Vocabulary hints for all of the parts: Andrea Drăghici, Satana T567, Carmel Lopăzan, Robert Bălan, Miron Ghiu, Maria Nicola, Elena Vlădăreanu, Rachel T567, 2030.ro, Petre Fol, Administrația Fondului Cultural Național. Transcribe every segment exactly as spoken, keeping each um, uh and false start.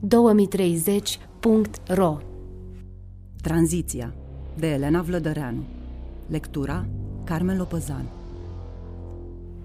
două mii treizeci punct ro. Tranziția, de Elena Vlădăreanu. Lectura, Carmel Lopăzan.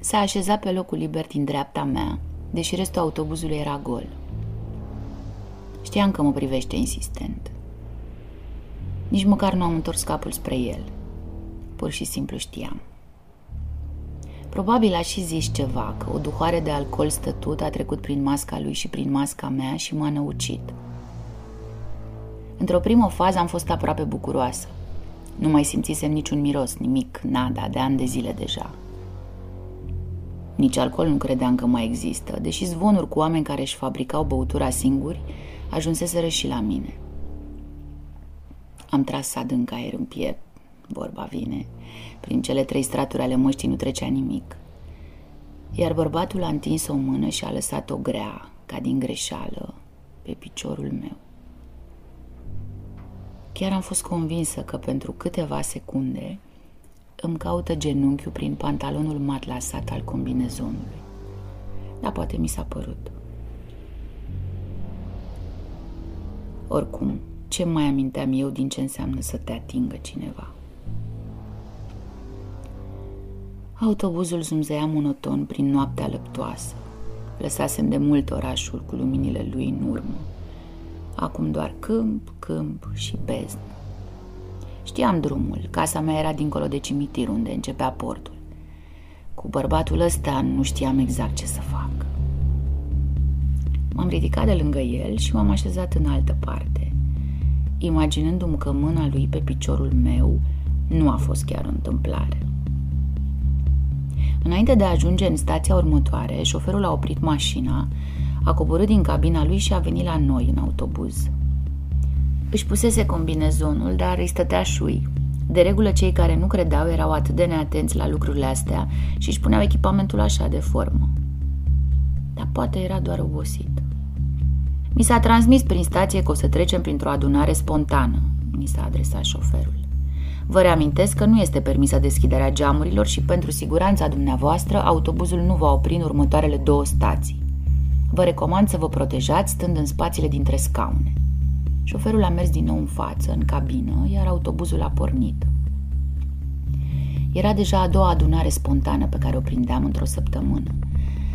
S-a așezat pe locul liber din dreapta mea, deși restul autobuzului era gol. Știam că mă privește insistent. Nici măcar nu am întors capul spre el. Pur și simplu știam. Probabil a și zis ceva, că o duhoare de alcool stătut a trecut prin masca lui și prin masca mea și m-a năucit. Într-o primă fază am fost aproape bucuroasă. Nu mai simțisem niciun miros, nimic, nada, de ani de zile deja. Nici alcool nu credeam că mai există, deși zvonuri cu oameni care își fabricau băutura singuri ajunseseră și la mine. Am tras adânc aer în piept, vorba vine, prin cele trei straturi ale măștii nu trecea nimic. Iar bărbatul a întins o mână și a lăsat-o grea, ca din greșeală, pe piciorul meu. Chiar am fost convinsă că pentru câteva secunde îmi caută genunchiul prin pantalonul mat lăsat al combinezonului. Dar poate mi s-a părut. Oricum, ce mai aminteam eu din ce înseamnă să te atingă cineva? Autobuzul zumzea monoton prin noaptea lăptoasă. Lăsasem de mult orașul cu luminile lui în urmă. Acum doar câmp, câmp și beznă. Știam drumul, casa mea era dincolo de cimitir unde începea portul. Cu bărbatul ăsta nu știam exact ce să fac. M-am ridicat de lângă el și m-am așezat în altă parte, imaginându-mi că mâna lui pe piciorul meu nu a fost chiar o întâmplare. Înainte de a ajunge în stația următoare, șoferul a oprit mașina, a coborât din cabina lui și a venit la noi în autobuz. Își pusese combinezonul, dar îi stătea șui. De regulă, cei care nu credeau erau atât de neatenți la lucrurile astea și își puneau echipamentul așa de formă. Dar poate era doar obosit. Mi s-a transmis prin stație că o să trecem printr-o adunare spontană, mi s-a adresat șoferul. Vă reamintesc că nu este permisă deschiderea geamurilor și pentru siguranța dumneavoastră autobuzul nu va opri în următoarele două stații. Vă recomand să vă protejați stând în spațiile dintre scaune. Șoferul a mers din nou în față, în cabină, iar autobuzul a pornit. Era deja a doua adunare spontană pe care o prindeam într-o săptămână.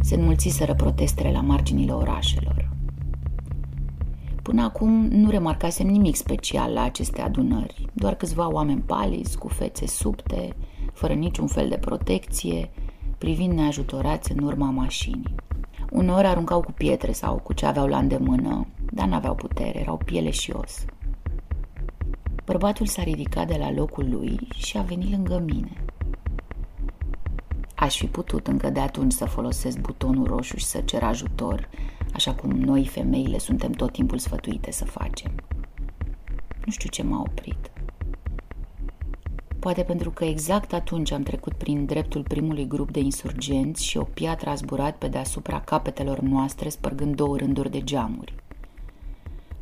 Se înmulțiseră protestele la marginile orașelor. Până acum nu remarcasem nimic special la aceste adunări, doar câțiva oameni palizi, cu fețe subte, fără niciun fel de protecție, privind neajutorați în urma mașinii. Uneori aruncau cu pietre sau cu ce aveau la îndemână, dar n-aveau putere, erau piele și os. Bărbatul s-a ridicat de la locul lui și a venit lângă mine. Aș fi putut încă de atunci să folosesc butonul roșu și să cer ajutor, așa cum noi, femeile, suntem tot timpul sfătuite să facem. Nu știu ce m-a oprit. Poate pentru că exact atunci am trecut prin dreptul primului grup de insurgenți și o piatră a zburat pe deasupra capetelor noastre, spărgând două rânduri de geamuri.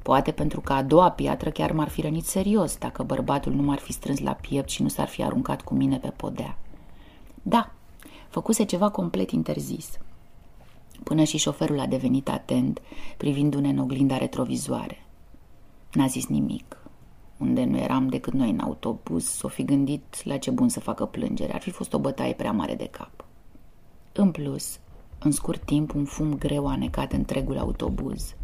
Poate pentru că a doua piatră chiar m-ar fi rănit serios dacă bărbatul nu m-ar fi strâns la piept și nu s-ar fi aruncat cu mine pe podea. Da, făcuse ceva complet interzis. Până și șoferul a devenit atent, privindu-ne în oglinda retrovizoare. N-a zis nimic. Unde nu eram decât noi în autobuz, s-o fi gândit la ce bun să facă plângere. Ar fi fost o bătaie prea mare de cap. În plus, în scurt timp, un fum greu a anecat întregul autobuz.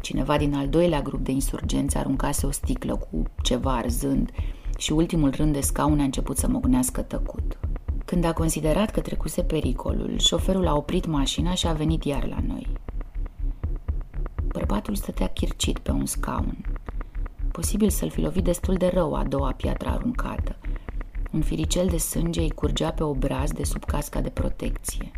Cineva din al doilea grup de insurgenți aruncase o sticlă cu ceva arzând și ultimul rând de scaune a început să mocnească tăcut. Când a considerat că trecuse pericolul, șoferul a oprit mașina și a venit iar la noi. Bărbatul stătea chircit pe un scaun. Posibil să-l fi lovit destul de rău a doua piatră aruncată. Un firicel de sânge îi curgea pe obraz de sub casca de protecție.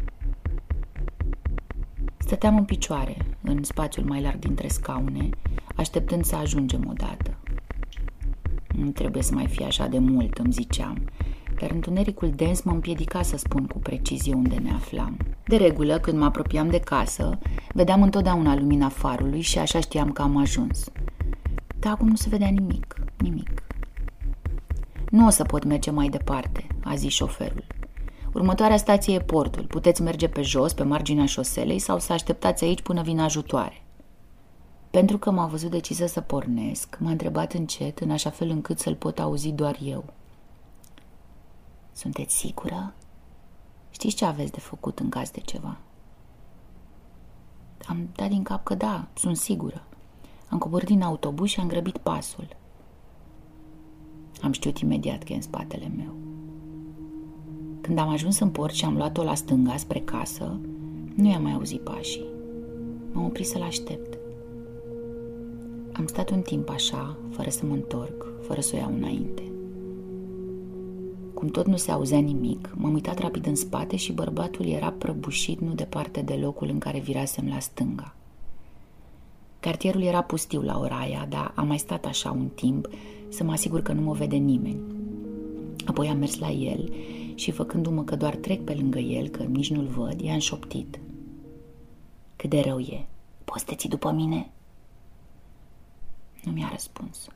Stăteam în picioare, în spațiul mai larg dintre scaune, așteptând să ajungem odată. Nu trebuie să mai fie așa de mult, îmi ziceam, dar întunericul dens mă împiedica să spun cu precizie unde ne aflam. De regulă, când mă apropiam de casă, vedeam întotdeauna lumina farului și așa știam că am ajuns. Dar acum nu se vedea nimic, nimic. Nu o să pot merge mai departe, a zis șoferul. Următoarea stație e portul. Puteți merge pe jos, pe marginea șoselei sau să așteptați aici până vin ajutoare. Pentru că m-a văzut decisă să pornesc, m-a întrebat încet, în așa fel încât să-l pot auzi doar eu. Sunteți sigură? Știți ce aveți de făcut în caz de ceva? Am dat din cap că da, sunt sigură. Am coborât din autobuz și am grăbit pasul. Am știut imediat că e în spatele meu. Când am ajuns în port și am luat-o la stânga spre casă, nu i-am mai auzit pașii. M-am oprit să-l aștept. Am stat un timp așa, fără să mă întorc, fără să o iau înainte. Cum tot nu se auzea nimic, m-am uitat rapid în spate și bărbatul era prăbușit nu departe de locul în care virasem la stânga. Cartierul era pustiu la ora aia, dar am mai stat așa un timp să mă asigur că nu mă vede nimeni. Apoi am mers la el și, făcându-mă că doar trec pe lângă el, că nici nu-l văd, i-am șoptit. Cât de rău e! Poți să te ții după mine? Nu mi-a răspuns.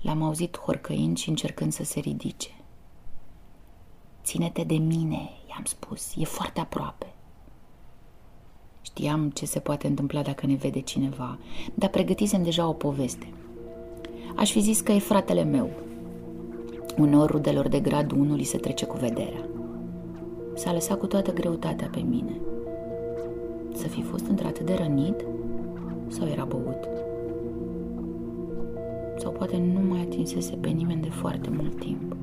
L-am auzit horcăind și încercând să se ridice. Ține-te de mine, i-am spus, e foarte aproape. Știam ce se poate întâmpla dacă ne vede cineva, dar pregătisem deja o poveste. Aș fi zis că e fratele meu. Unor rudelor de grad unu li se trece cu vederea. S-a lăsat cu toată greutatea pe mine. Să fi fost într-atât de rănit? Sau era băut? Sau poate nu mai atinsese pe nimeni de foarte mult timp.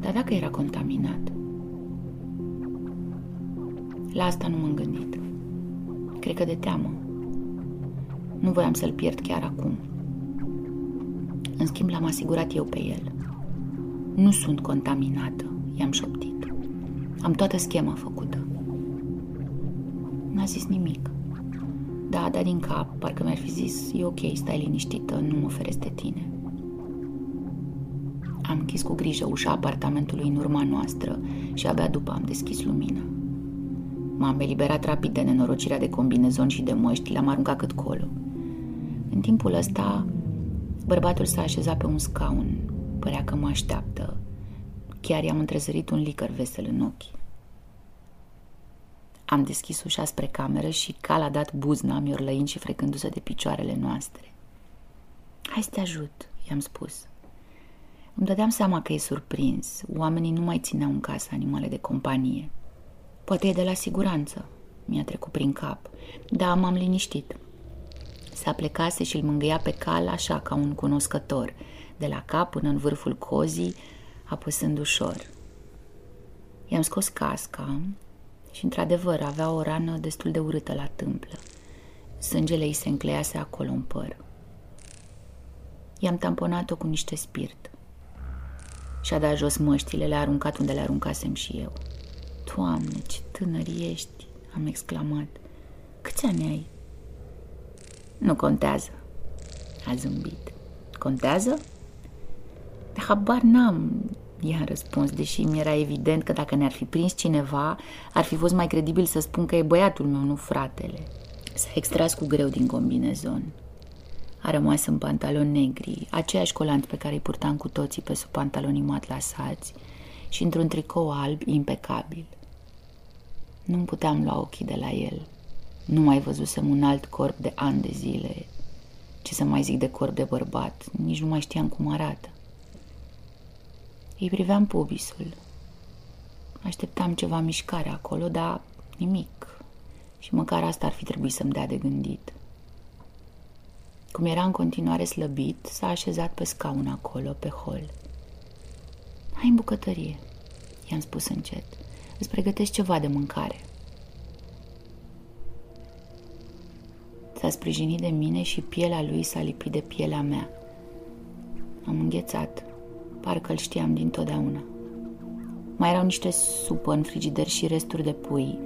Dar dacă era contaminat? La asta nu m-am gândit. Cred că de teamă. Nu voiam să-l pierd chiar acum. În schimb, l-am asigurat eu pe el. Nu sunt contaminată, i-am șoptit. Am toată schema făcută. N-a zis nimic. Da, da din cap, parcă mi-ar fi zis, e ok, stai liniștită, nu mă feresc de tine. Am închis cu grijă ușa apartamentului în urma noastră și abia după am deschis lumina. M-am eliberat rapid de nenorocirea de combinezon și de măști, le-am aruncat cât colo. În timpul ăsta, bărbatul s-a așezat pe un scaun, părea că mă așteaptă. Chiar i-am întrezărit un licăr vesel în ochi. Am deschis ușa spre cameră și Cal a dat buzna, miorlăind și frecându-se de picioarele noastre. Hai să te ajut, i-am spus. Îmi dădeam seama că e surprins. Oamenii nu mai țineau în casă animale de companie. Poate e de la siguranță, mi-a trecut prin cap, dar m-am liniștit. Se aplecase și îl mângâia pe Cal așa ca un cunoscător, de la cap până în vârful cozii, apăsând ușor. I-am scos casca și, într-adevăr, avea o rană destul de urâtă la tâmplă. Sângele îi se încleiase acolo în păr. I-am tamponat-o cu niște spirit. Și-a dat jos măștile, le-a aruncat unde le aruncasem și eu. Doamne, ce tânăr ești, am exclamat. Câți ani ai? Nu contează, a zâmbit. Contează? De habar n-am, i-am răspuns, deși mi-era evident că dacă ne-ar fi prins cineva, ar fi fost mai credibil să spun că e băiatul meu, nu fratele. S-a extras cu greu din combinezon. A rămas în pantaloni negri, aceiași colanți pe care îi purtam cu toții pe sub pantalonii matlasați, și într-un tricou alb impecabil. Nu-mi puteam lua ochii de la el. Nu mai văzusem un alt corp de ani de zile. Ce să mai zic de corp de bărbat, nici nu mai știam cum arată. Îi priveam pubisul. Așteptam ceva mișcare acolo, dar nimic. Și măcar asta ar fi trebuit să-mi dea de gândit. Cum era în continuare slăbit, s-a așezat pe scaun acolo, pe hol. Hai în bucătărie, i-am spus încet. Îți pregătesc ceva de mâncare. S-a sprijinit de mine și pielea lui s-a lipit de pielea mea. Am înghețat. Parcă îl știam dintotdeauna. Mai erau niște supă în frigider și resturi de pui.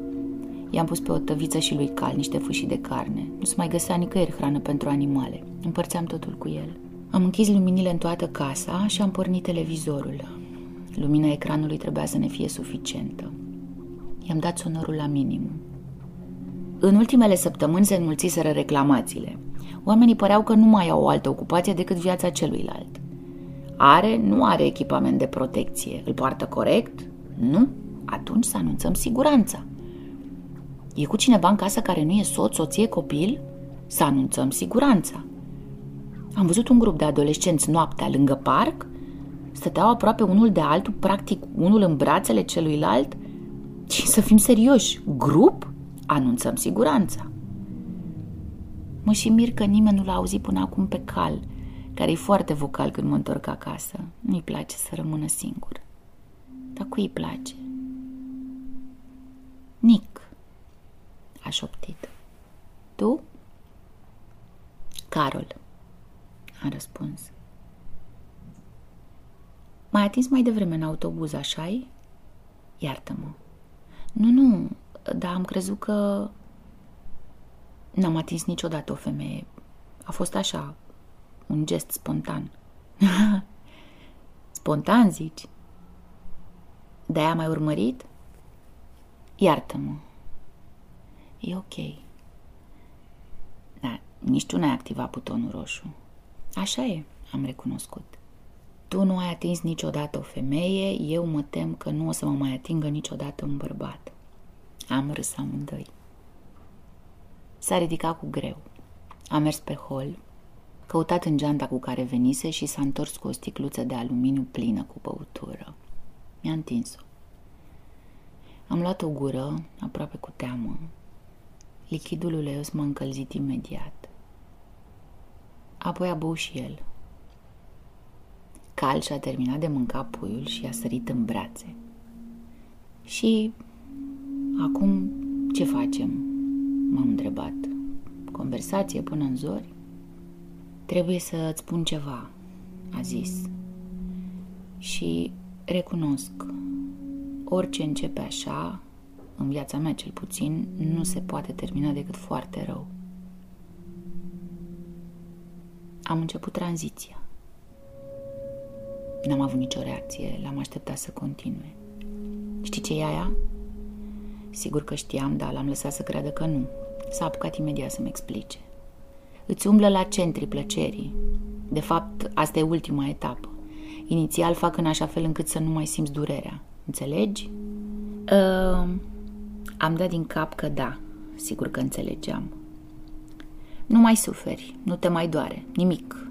I-am pus pe o tăviță și lui Cal niște fâșii de carne. Nu se mai găsea nicăieri hrană pentru animale. Împărțeam totul cu el. Am închis luminile în toată casa și am pornit televizorul. Lumina ecranului trebuia să ne fie suficientă. I-am dat sonorul la minim. În ultimele săptămâni se înmulțiseră reclamațiile. Oamenii păreau că nu mai au o altă ocupație decât viața celuilalt. Are, nu are echipament de protecție? Îl poartă corect? Nu? Atunci să anunțăm siguranța. E cu cineva în casă care nu e soț, soție, copil? să anunțăm siguranța. Am văzut un grup de adolescenți noaptea lângă parc, stăteau aproape unul de altul, practic unul în brațele celuilalt și, să fim serioși, grup? Anunțăm siguranța. Mă și mir că nimeni nu l-a auzit până acum pe Cal, care e foarte vocal când mă întorc acasă. Nu-i place să rămână singur. Dar cui îi place? Nic, a șoptit. Tu? Carol, a răspuns. M-ai atins mai devreme în autobuz, așa-i? Iartă-mă. Nu, nu, dar am crezut că... N-am atins niciodată o femeie. A fost așa, un gest spontan. Spontan, zici? De-aia m-ai urmărit? Iartă-mă. E ok. Dar nici tu n-ai activat butonul roșu. Așa e, am recunoscut. Tu nu ai atins niciodată o femeie, eu mă tem că nu o să mă mai atingă niciodată un bărbat. Am râs amândoi. S-a ridicat cu greu. A mers pe hol, căutat în geanta cu care venise și s-a întors cu o sticluță de aluminiu plină cu băutură. Mi-a întins-o. Am luat o gură, aproape cu teamă. Lichidul uleios m-a încălzit imediat. Apoi a băut și el. Cal și-a terminat de mânca puiul și a sărit în brațe. Și acum ce facem? M-am întrebat. Conversație până în zori? Trebuie să-ți spun ceva, a zis. Și recunosc, orice începe așa, în viața mea cel puțin, nu se poate termina decât foarte rău. Am început tranziția. N-am avut nicio reacție, l-am așteptat să continue. Știi ce e aia? Sigur că știam, dar l-am lăsat să creadă că nu. S-a apucat imediat să-mi explice. Îți umblă la centrii plăcerii. De fapt, asta e ultima etapă. Inițial fac în așa fel încât să nu mai simți durerea. Înțelegi? Uh, am dat din cap că da, sigur că înțelegeam. Nu mai suferi, nu te mai doare, nimic.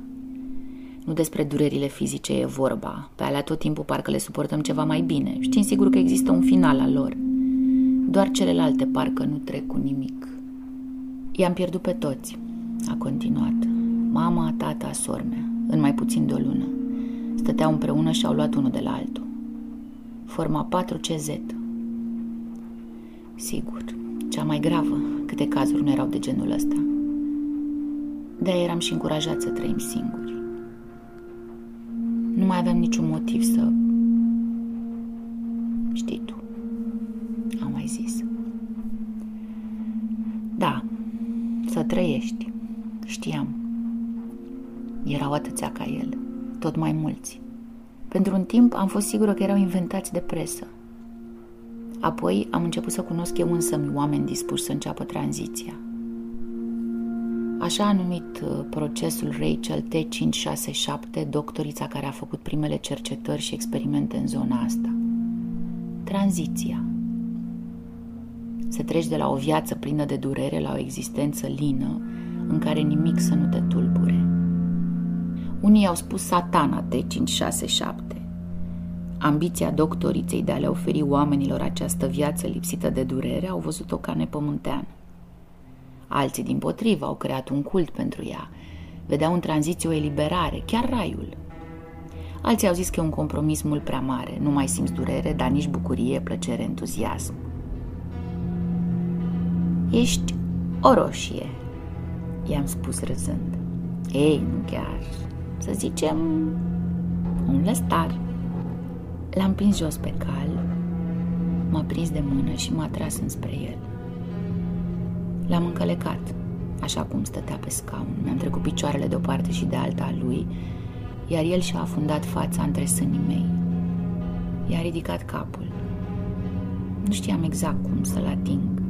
Nu despre durerile fizice e vorba, pe alea tot timpul parcă le suportăm ceva mai bine, știind sigur că există un final al lor. Doar celelalte parcă nu trec cu nimic. I-am pierdut pe toți, a continuat. Mama, tata, sora mea, în mai puțin de o lună. Stăteau împreună și au luat unul de la altul. Forma patru C Z. Sigur, cea mai gravă, câte cazuri nu erau de genul ăsta. De-aia eram și încurajat să trăim singuri. Nu mai aveam niciun motiv să... Știi tu, am mai zis. Da, să trăiești, știam. Erau atâția ca el, tot mai mulți. Pentru un timp am fost sigură că erau inventați de presă. Apoi am început să cunosc eu însămi oameni dispuși să înceapă tranziția. Așa a numit procesul Rachel T cinci șase șapte, doctorița care a făcut primele cercetări și experimente în zona asta. Tranziția. Să treci de la o viață plină de durere la o existență lină, în care nimic să nu te tulbure. Unii au spus Satana T cinci șase șapte. Ambiția doctoriței de a le oferi oamenilor această viață lipsită de durere au văzut-o ca nepământeană. Alții, dimpotrivă, au creat un cult pentru ea. Vedeau în tranziție o eliberare, chiar raiul. Alții au zis că e un compromis mult prea mare. Nu mai simți durere, dar nici bucurie, plăcere, entuziasm. Ești o roșie, i-am spus râzând. Ei, nu chiar, să zicem, un lăstar. L-am prins jos pe cal, m-a prins de mână și m-a tras înspre el. L-am încălecat, așa cum stătea pe scaun, mi-am trecut picioarele de o parte și de alta a lui, iar el și-a afundat fața între sânii mei. I-a ridicat capul. Nu știam exact cum să-l ating.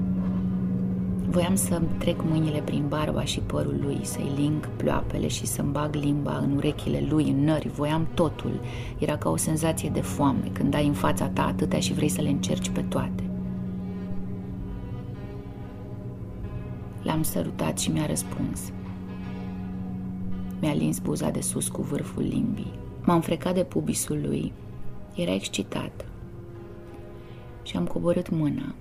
Voiam să-mi trec mâinile prin barba și părul lui, să-i ling ploapele și să-mi bag limba în urechile lui, în nări. Voiam totul. Era ca o senzație de foame, când ai în fața ta atâtea și vrei să le încerci pe toate. L-am sărutat și mi-a răspuns. Mi-a lins buza de sus cu vârful limbii. M-am frecat de pubisul lui. Era excitată. Și am coborât mâna.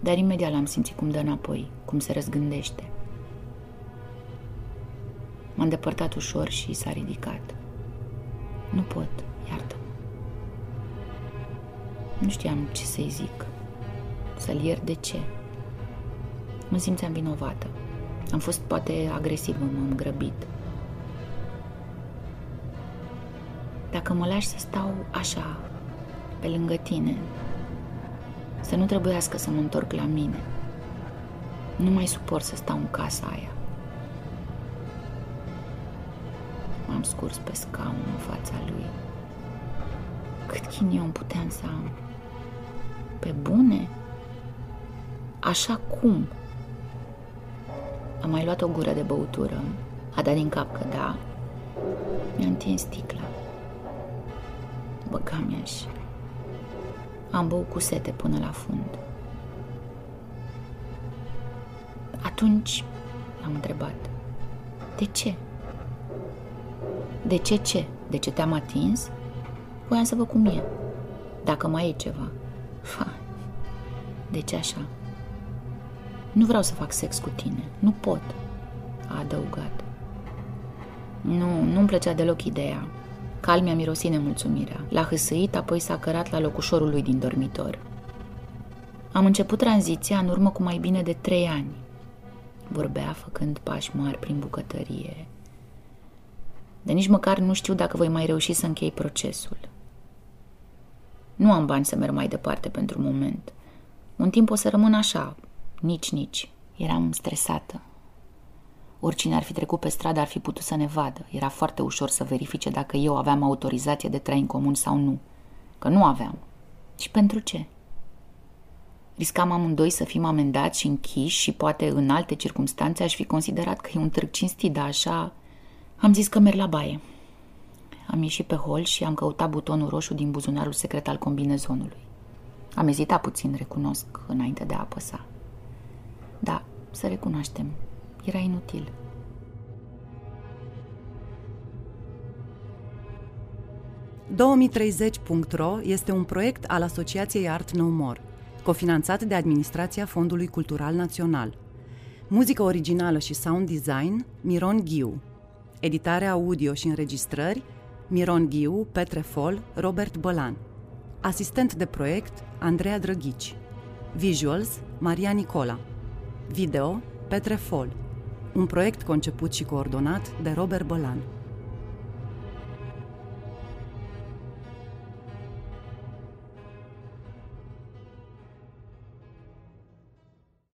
Dar imediat l-am simțit cum dă înapoi, cum se răzgândește. M-a îndepărtat ușor și s-a ridicat. Nu pot, iartă-mă. Nu știam ce să-i zic. Să-l iert de ce? Mă simțeam vinovată. Am fost poate agresivă, m-am grăbit. Dacă mă lași să stau așa, pe lângă tine, să nu trebuiască să mă întorc la mine. Nu mai suport să stau în casa aia. M-am scurs pe scaun în fața lui. Cât chinion puteam să am? Pe bune? Așa cum? Am mai luat o gură de băutură. A dat din cap că da. Mi-a întins sticla. Băgam-i așa. Am băut cu sete până la fund. Atunci l-am întrebat. De ce? De ce ce? De ce te-am atins? Voiam să văd cum e. Dacă mai e ceva. Ha. De ce așa? Nu vreau să fac sex cu tine. Nu pot. A adăugat. Nu, nu-mi plăcea deloc ideea. Cal mi-a mirosit nemulțumirea. L-a hâsâit, apoi s-a cărat la locușorul lui din dormitor. Am început tranziția în urmă cu mai bine de trei ani. Vorbea făcând pași mari prin bucătărie. De nici măcar nu știu dacă voi mai reuși să închei procesul. Nu am bani să merg mai departe pentru moment. Un timp o să rămân așa, nici, nici. Eram stresată. Oricine ar fi trecut pe stradă ar fi putut să ne vadă. Era foarte ușor să verifice dacă eu aveam autorizație de trai în comun sau nu. Că nu aveam. Și pentru ce? Riscam amândoi să fim amendați și închiși și poate în alte circunstanțe aș fi considerat că e un târg cinstit, dar așa... Am zis că merg la baie. Am ieșit pe hol și am căutat butonul roșu din buzunarul secret al combinezonului. Am ezitat puțin, recunosc, înainte de a apăsa. Da, să recunoaștem, era inutil. două mii treizeci punct ro este un proiect al Asociației Art No More, cofinanțat de Administrația Fondului Cultural Național. Muzică originală și sound design, Miron Ghiu. Editare audio și înregistrări, Miron Ghiu, Petre Fol, Robert Bălan. Asistent de proiect, Andrea Drăghici. Visuals, Maria Nicola. Video, Petre Fol. Un proiect conceput și coordonat de Robert Bălan.